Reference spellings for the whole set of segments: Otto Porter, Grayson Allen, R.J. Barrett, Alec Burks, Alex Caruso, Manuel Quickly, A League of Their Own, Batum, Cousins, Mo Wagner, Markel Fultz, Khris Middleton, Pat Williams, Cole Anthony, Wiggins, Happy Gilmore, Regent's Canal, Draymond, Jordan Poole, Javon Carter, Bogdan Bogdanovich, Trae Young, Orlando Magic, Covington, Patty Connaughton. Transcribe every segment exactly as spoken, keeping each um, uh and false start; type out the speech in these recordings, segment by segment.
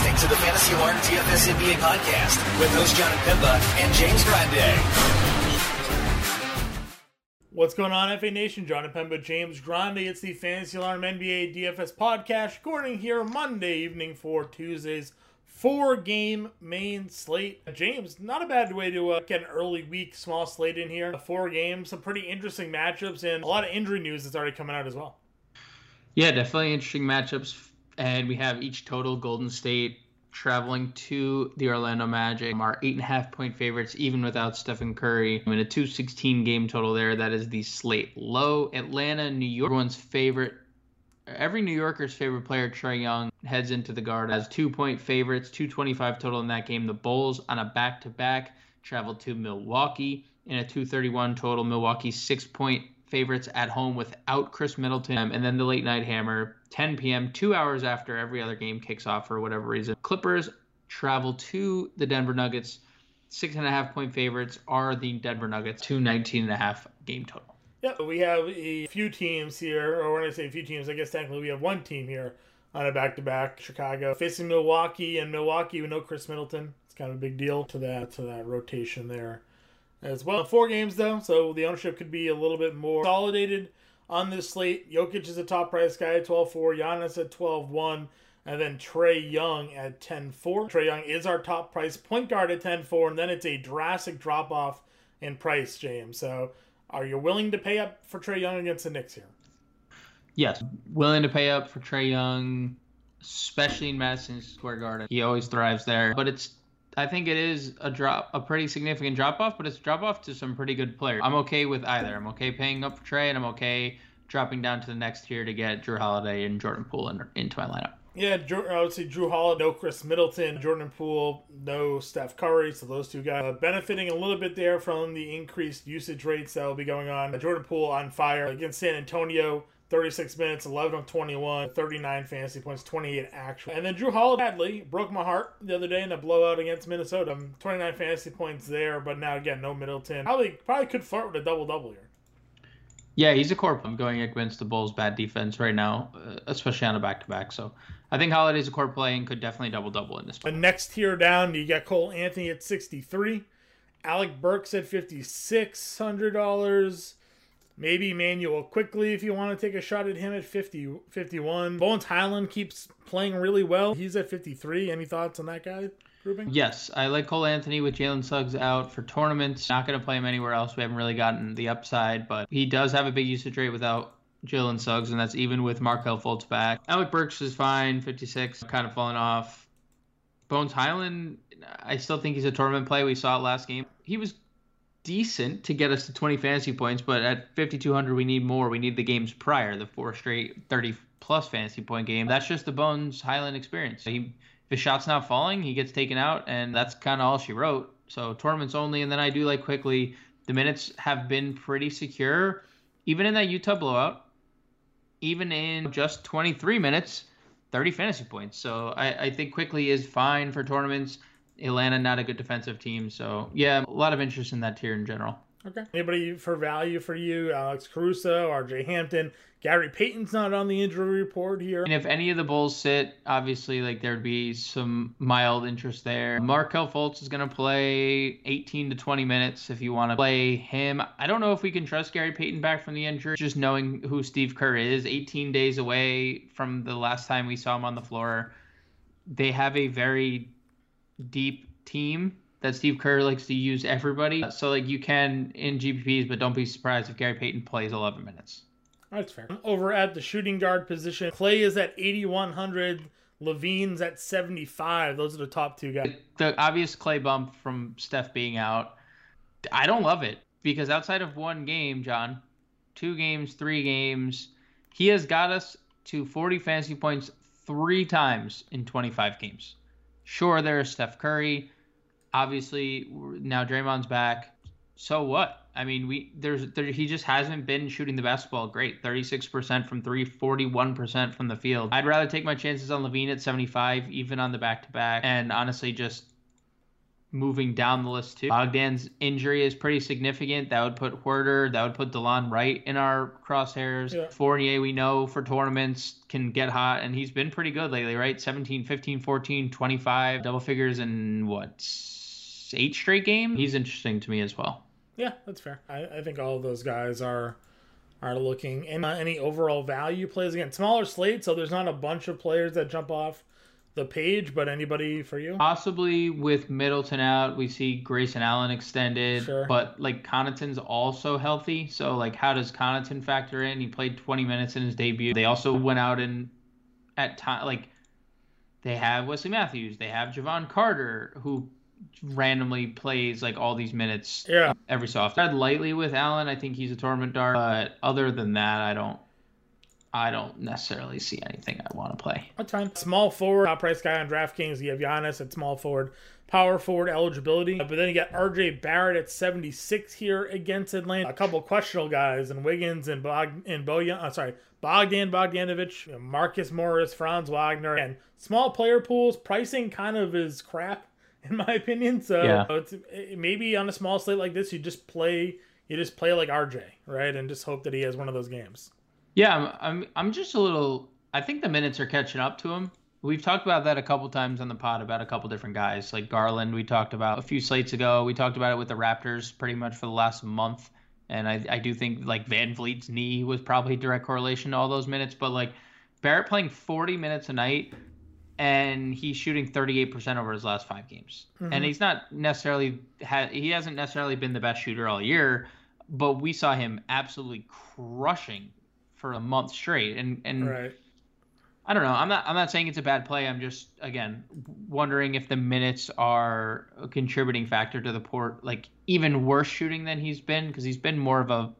listening to the Fantasy Alarm D F S N B A podcast with host John and Pemba and James Grande. What's going on, F A Nation? John and Pemba, James Grande. It's the Fantasy Alarm N B A D F S podcast, recording here Monday evening for Tuesday's four-game main slate. James, not a bad way to uh, get an early week small slate in here. Four games, some pretty interesting matchups, and a lot of injury news that's already coming out as well. Yeah, definitely interesting matchups. And we have each total. Golden State traveling to the Orlando Magic, our eight and a half point favorites, even without Stephen Curry. I'm in a two sixteen game total there. That is the slate low. Atlanta, New York, everyone's favorite. Every New Yorker's favorite player, Trae Young, heads into the Garden as two-point favorites, two twenty-five total in that game. The Bulls on a back-to-back travel to Milwaukee in a two thirty-one total. Milwaukee six-point favorites at home without Khris Middleton. And then the late-night hammer, ten p.m., two hours after every other game kicks off for whatever reason. Clippers travel to the Denver Nuggets. Six-and-a-half-point favorites are the Denver Nuggets, two nineteen and a half game total. Yeah, we have a few teams here, or when I say a few teams, I guess technically we have one team here on a back-to-back. Chicago facing Milwaukee, and Milwaukee, we know Khris Middleton. It's kind of a big deal to that to that rotation there as well. Four games, though, so the ownership could be a little bit more consolidated on this slate. Jokic is a top-priced guy at twelve four, Giannis at twelve one, and then Trae Young at ten four. Trae Young is our top-priced point guard at ten four, and then it's a drastic drop-off in price, James. So are you willing to pay up for Trae Young against the Knicks here? Yes, willing to pay up for Trae Young, especially in Madison Square Garden. He always thrives there. But it's, I think it is a drop, a pretty significant drop-off, but it's a drop-off to some pretty good players. I'm okay with either. I'm okay paying up for Trae, and I'm okay dropping down to the next tier to get Jrue Holiday and Jordan Poole in, into my lineup. Yeah, I would say Jrue Holiday, no Khris Middleton, Jordan Poole, no Steph Curry. So those two guys benefiting a little bit there from the increased usage rates that will be going on. Jordan Poole on fire against San Antonio, thirty-six minutes, eleven of twenty-one, thirty-nine fantasy points, twenty-eight actual. And then Jrue Holiday, badly broke my heart the other day in the blowout against Minnesota. twenty-nine fantasy points there, but now again, no Middleton. Probably, probably could flirt with a double-double here. Yeah, he's a core player. I'm going against the Bulls' bad defense right now, especially on a back-to-back. So I think Holiday's a core play and could definitely double-double in this one. The next tier down, you got Cole Anthony at sixty-three, Alec Burks at fifty-six hundred dollars, maybe Manuel Quickly if you want to take a shot at him at fifty, fifty-one. Bones Highland keeps playing really well. He's at fifty-three. Any thoughts on that guy? Grouping? Yes, I like Cole Anthony with Jalen Suggs out for tournaments. Not going to play him anywhere else. We haven't really gotten the upside, but he does have a big usage rate without Jalen Suggs, and that's even with Markel Fultz back. Alec Burks is fine, fifty-six, kind of falling off. Bones Highland, I still think he's a tournament play. We saw it last game. He was decent to get us to twenty fantasy points, but at fifty-two hundred, we need more. We need the games prior, the four straight thirty-plus fantasy point game. That's just the Bones Highland experience. He If his shot's not falling, he gets taken out, and that's kind of all she wrote. So tournaments only, and then I do like Quickly. The minutes have been pretty secure, even in that Utah blowout, even in just twenty-three minutes, thirty fantasy points. So I, I think Quickly is fine for tournaments. Atlanta, not a good defensive team. So, yeah, a lot of interest in that tier in general. Okay. Anybody for value for you? Alex Caruso, R J Hampton, Gary Payton's not on the injury report here. And if any of the Bulls sit, obviously, like, there'd be some mild interest there. Markel Fultz is going to play eighteen to twenty minutes if you want to play him. I don't know if we can trust Gary Payton back from the injury. Just knowing who Steve Kerr is, eighteen days away from the last time we saw him on the floor. They have a very deep team that Steve Kerr likes to use everybody. So, like, you can in G P Ps, but don't be surprised if Gary Payton plays eleven minutes. That's fair. Over at the shooting guard position, Clay is at eighty-one hundred, Levine's at seventy-five. Those are the top two guys. The obvious Clay bump from Steph being out, I don't love it because outside of one game, John, two games, three games, he has got us to forty fantasy points three times in twenty-five games. Sure, there's Steph Curry. Obviously, now Draymond's back. So what? I mean, we there's there, he just hasn't been shooting the basketball great. thirty-six percent from three, forty-one percent from the field. I'd rather take my chances on Levine at seventy-five, even on the back-to-back, and honestly just moving down the list too. Bogdan's injury is pretty significant. That would put Huerter, that would put DeLon Wright in our crosshairs. Yeah. Fournier, we know for tournaments, can get hot, and he's been pretty good lately, right? seventeen, fifteen, fourteen, twenty-five, double figures in what, eight straight games? He's interesting to me as well. Yeah, that's fair. I, I think all of those guys are are looking. And not any overall value plays. Again, smaller slate, so there's not a bunch of players that jump off the page, but anybody for you? Possibly with Middleton out, we see Grayson Allen extended, sure. But like Connaughton's also healthy. So like, how does Connaughton factor in? He played twenty minutes in his debut. They also went out and at time, like they have Wesley Matthews, they have Javon Carter, who randomly plays like all these minutes yeah. every so often. I'd lightly with Allen. I think he's a tournament dart, but other than that, I don't. I don't necessarily see anything I want to play. What time? Small forward, top price guy on DraftKings. You have Giannis at small forward, power forward eligibility. But then you got R J. Barrett at seventy-six here against Atlanta. A couple questionable guys in Wiggins and Bog and Bojan. Uh, sorry, Bogdan Bogdanovich, Marcus Morris, Franz Wagner, and small player pools. Pricing kind of is crap in my opinion. So yeah. it's, it, maybe on a small slate like this, you just play. You just play like R J, right, and just hope that he has one of those games. Yeah, I'm, I'm I'm just a little, I think the minutes are catching up to him. We've talked about that a couple times on the pod about a couple different guys. Like Garland, we talked about a few slates ago. We talked about it with the Raptors pretty much for the last month. And I, I do think like Van Vliet's knee was probably direct correlation to all those minutes. But like Barrett playing forty minutes a night and he's shooting thirty-eight percent over his last five games. Mm-hmm. And he's not necessarily, ha- he hasn't necessarily been the best shooter all year, but we saw him absolutely crushing for a month straight. And, and right. I don't know. I'm not, I'm not saying it's a bad play. I'm just, again, wondering if the minutes are a contributing factor to the poor, like even worse shooting than he's been. Cause he's been more of a,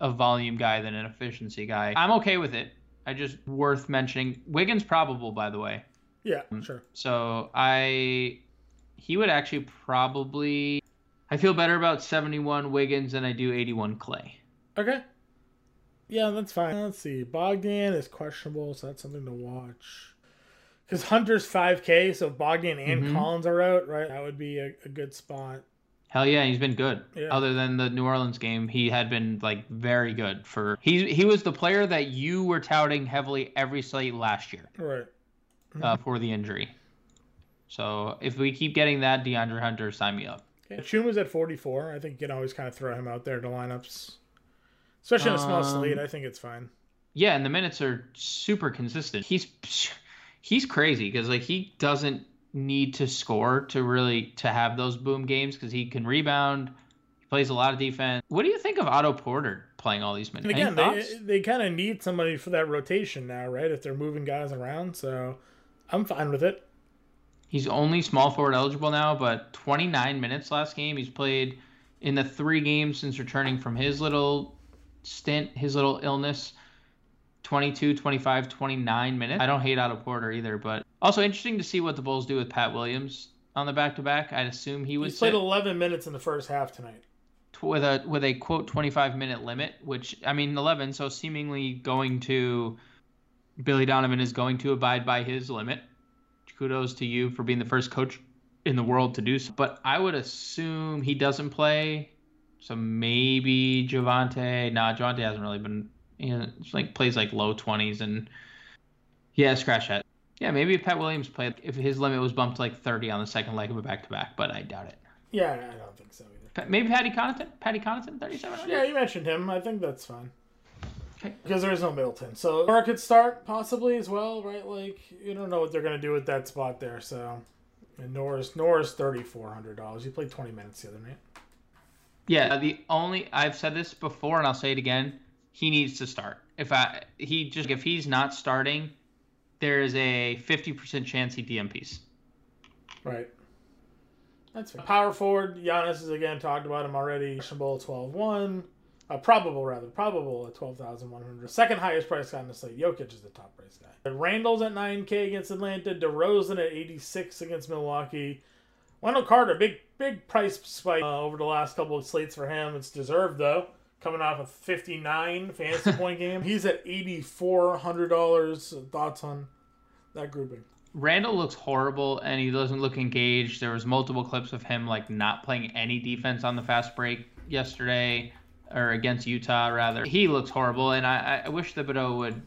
a volume guy than an efficiency guy. I'm okay with it. I just worth mentioning Wiggins probable, by the way. Yeah, sure. So I, he would actually probably, I feel better about seventy-one Wiggins than I do eighty-one Clay. Okay. Yeah, that's fine. Let's see. Bogdan is questionable, so that's something to watch. Because Hunter's five K, so if Bogdan and mm-hmm. Collins are out, right, that would be a, a good spot. Hell yeah, he's been good. Yeah. Other than the New Orleans game, he had been, like, very good. for. He he was the player that you were touting heavily every slate last year. Right. Mm-hmm. Uh, for the injury. So if we keep getting that, DeAndre Hunter, sign me up. Okay. Chuma's at forty-four. I think you can always kind of throw him out there to lineups. Especially on a small um, slate, I think it's fine. Yeah, and the minutes are super consistent. He's he's crazy because like he doesn't need to score to really to have those boom games because he can rebound. He plays a lot of defense. What do you think of Otto Porter playing all these minutes? And again, they they kind of need somebody for that rotation now, right? If they're moving guys around, so I'm fine with it. He's only small forward eligible now, but twenty-nine minutes last game. He's played in the three games since returning from his little stint, his little illness, twenty-two, twenty-five, twenty-nine minutes. I don't hate Otto Porter either, but also interesting to see what the Bulls do with Pat Williams on the back-to-back. I'd assume he was... He played eleven minutes in the first half tonight. With a, with a, quote, twenty-five minute limit, which, I mean, eleven, so seemingly going to... Billy Donovan is going to abide by his limit. Kudos to you for being the first coach in the world to do so. But I would assume he doesn't play... So maybe Javante. Nah, Javante hasn't really been, you know, like plays like low twenties and yeah, scratch that. Yeah, maybe if Pat Williams played, if his limit was bumped to like thirty on the second leg of a back-to-back, but I doubt it. Yeah, I don't think so either. Maybe Patty Connaughton? Patty Connaughton, thirty-seven? Yeah, you mentioned him. I think that's fine. Okay. Because there is no Middleton. So, or it could start possibly as well, right? Like, you don't know what they're going to do with that spot there. So, and Norris, Norris thirty-four hundred dollars. He played twenty minutes the other night. Yeah, the only I've said this before and I'll say it again, he needs to start. If I he just if he's not starting, there is a fifty percent chance he D M Ps. Right. That's fair. Power forward, Giannis is again talked about him already. Questionable twelve one, uh, probable rather, probable at twelve thousand one hundred. Second highest price guy on the slate. Jokic is the top price guy. Randall's at nine K against Atlanta. DeRozan at eighty-six against Milwaukee. Wendell Carter, big big price spike uh, over the last couple of slates for him. It's deserved, though. Coming off a fifty-nine fantasy point game. He's at eighty-four hundred dollars. Thoughts on that grouping? Randall looks horrible, and he doesn't look engaged. There was multiple clips of him like not playing any defense on the fast break yesterday, or against Utah, rather. He looks horrible, and I, I wish Thibodeau would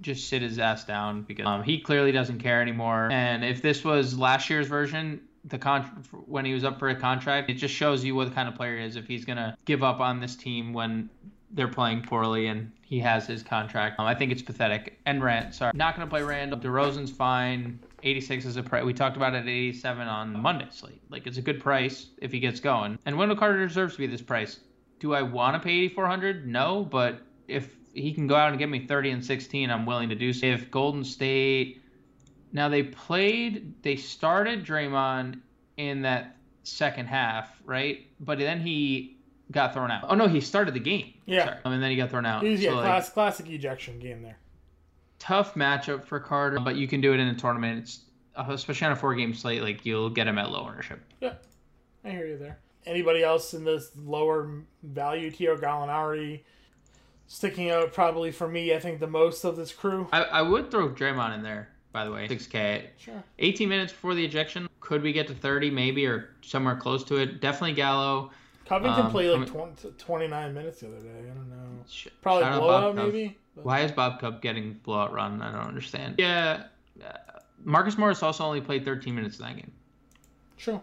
just sit his ass down, because um, he clearly doesn't care anymore. And if this was last year's version, the con- when he was up for a contract, it just shows you what kind of player he is if he's going to give up on this team when they're playing poorly and he has his contract. Um, I think it's pathetic. And Rand, sorry. Not going to play Randall. DeRozan's fine. eighty-six is a price. We talked about it at eighty-seven on the Monday slate. Like, it's a good price if he gets going. And Wendell Carter deserves to be this price. Do I want to pay eighty-four hundred dollars? No, but if he can go out and get me thirty and sixteen, I'm willing to do so. If Golden State... Now, they played... They started Draymond in that second half, right? But then he... got thrown out. Oh, no, he started the game. Yeah. Sorry. Um, and then he got thrown out. It was, yeah, so, class, like, classic ejection game there. Tough matchup for Carter, but you can do it in a tournament. It's, especially on a four-game slate, like, you'll get him at low ownership. Yeah, I hear you there. Anybody else in this lower value tier? Gallinari sticking out probably for me, I think, the most of this crew. I, I would throw Draymond in there, by the way. six K. Sure. eighteen minutes before the ejection. Could we get to thirty maybe, or somewhere close to it? Definitely Gallo. Covington um, played like twenty, twenty-nine minutes the other day. I don't know. Probably blowout, maybe? But... Why is Bob Cup getting blowout run? I don't understand. Yeah. Uh, Marcus Morris also only played thirteen minutes in that game. True.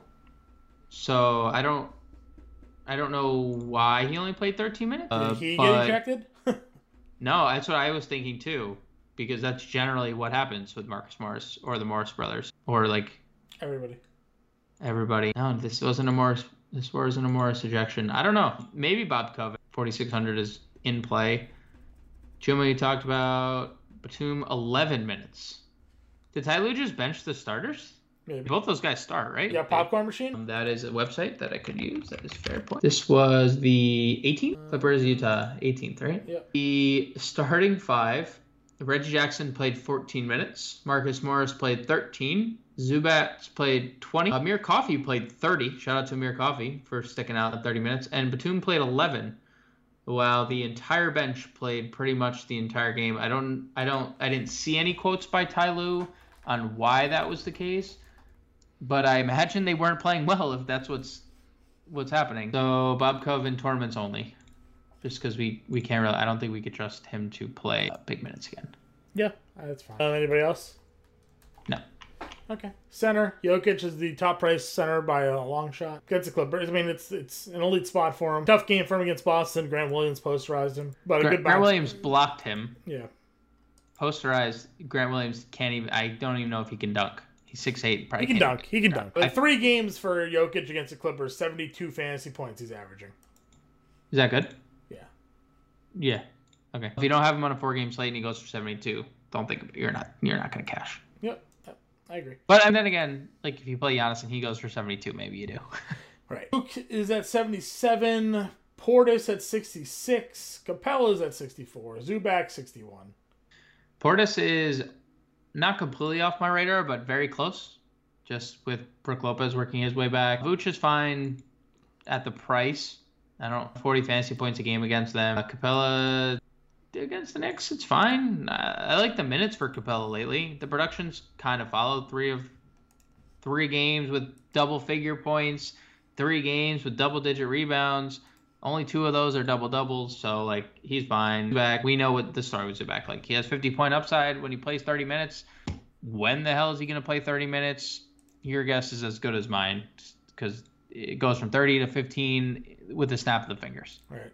So, I don't I don't know why he only played thirteen minutes. Uh, Did he but... get ejected? No, that's what I was thinking, too. Because that's generally what happens with Marcus Morris or the Morris brothers. Or, like... Everybody. Everybody. No, this wasn't a Morris... This wasn't a Morris ejection. I don't know. Maybe Bob Covett. forty-six hundred is in play. Juma, you talked about Batum, eleven minutes. Did Ty Lue just bench the starters? Maybe. Both those guys start, right? Yeah, Popcorn Machine. Um, that is a website that I could use. That is fair point. This was the eighteenth. Clippers, Utah, eighteenth, right? Yeah. The starting five. Reggie Jackson played fourteen minutes. Marcus Morris played thirteen. Zubac played twenty. Amir Coffey played thirty. Shout out to Amir Coffey for sticking out at thirty minutes. And Batum played eleven, while the entire bench played pretty much the entire game. I don't, I don't, I didn't see any quotes by Ty Lue on why that was the case, but I imagine they weren't playing well if that's what's what's happening. So Bob Cove in tournaments only, just because we we can't really. I don't think we could trust him to play uh, big minutes again. Yeah, that's fine. Uh, anybody else? No. Okay. Center. Jokic is the top price center by a long shot. Gets the Clippers. I mean, it's it's an elite spot for him. Tough game for him against Boston. Grant Williams posterized him. But Grant, a good Grant Williams blocked him. Yeah. Posterized. Grant Williams can't even... I don't even know if he can dunk. He's six eight. Probably he can dunk. He can dunk. But I, three games for Jokic against the Clippers. seventy-two fantasy points he's averaging. Is that good? Yeah. Yeah. Okay. If you don't have him on a four-game slate and he goes for seventy-two, don't think... You're not, you're not going to cash. Yep. I agree. But and then again, like if you play Giannis and he goes for seventy-two, maybe you do. Right. Luke is at seventy-seven. Portis at sixty-six. Capella's at sixty-four. Zubac, sixty-one. Portis is not completely off my radar, but very close. Just with Brook Lopez working his way back. Vooch is fine at the price. I don't know, forty fantasy points a game against them. Uh, Capella... Against the Knicks, it's fine. I, I like the minutes for Capella lately. The production's kind of followed three of three games with double figure points, three games with double digit rebounds. Only two of those are double doubles, so like he's fine. Back, we know what the story was about. Like he has fifty point upside when he plays thirty minutes. When the hell is he going to play thirty minutes? Your guess is as good as mine because it goes from thirty to fifteen with a snap of the fingers. All right.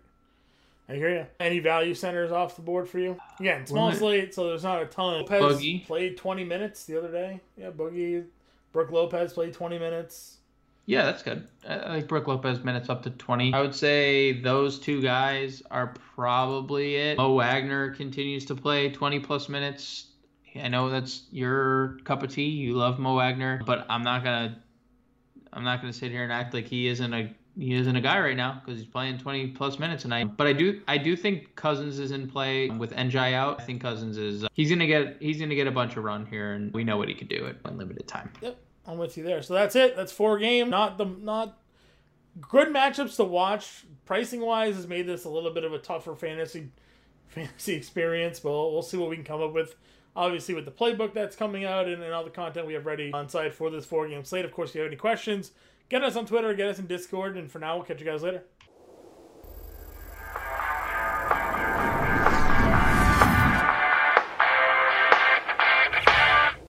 I hear you. Any value centers off the board for you? Again, small slate, so there's not a ton. Lopez Boogie. Played twenty minutes the other day. Yeah, Boogie. Brook Lopez played twenty minutes. Yeah, that's good. I think Brook Lopez minutes up to twenty. I would say those two guys are probably it. Mo Wagner continues to play twenty plus minutes. I know that's your cup of tea. You love Mo Wagner, but I'm not gonna. I'm not gonna sit here and act like he isn't a. He isn't a guy right now because he's playing twenty plus minutes tonight. But I do, I do think Cousins is in play with N J out. I think Cousins is. Uh, he's gonna get. He's gonna get a bunch of run here, and we know what he can do at unlimited time. Yep, I'm with you there. So that's it. That's four games. Not the not good matchups to watch. Pricing wise, has made this a little bit of a tougher fantasy fantasy experience. But we'll, we'll see what we can come up with obviously with the playbook that's coming out and, and all the content we have ready on site for this four game slate. Of course, if you have any questions, get us on Twitter, get us in Discord, and for now, we'll catch you guys later.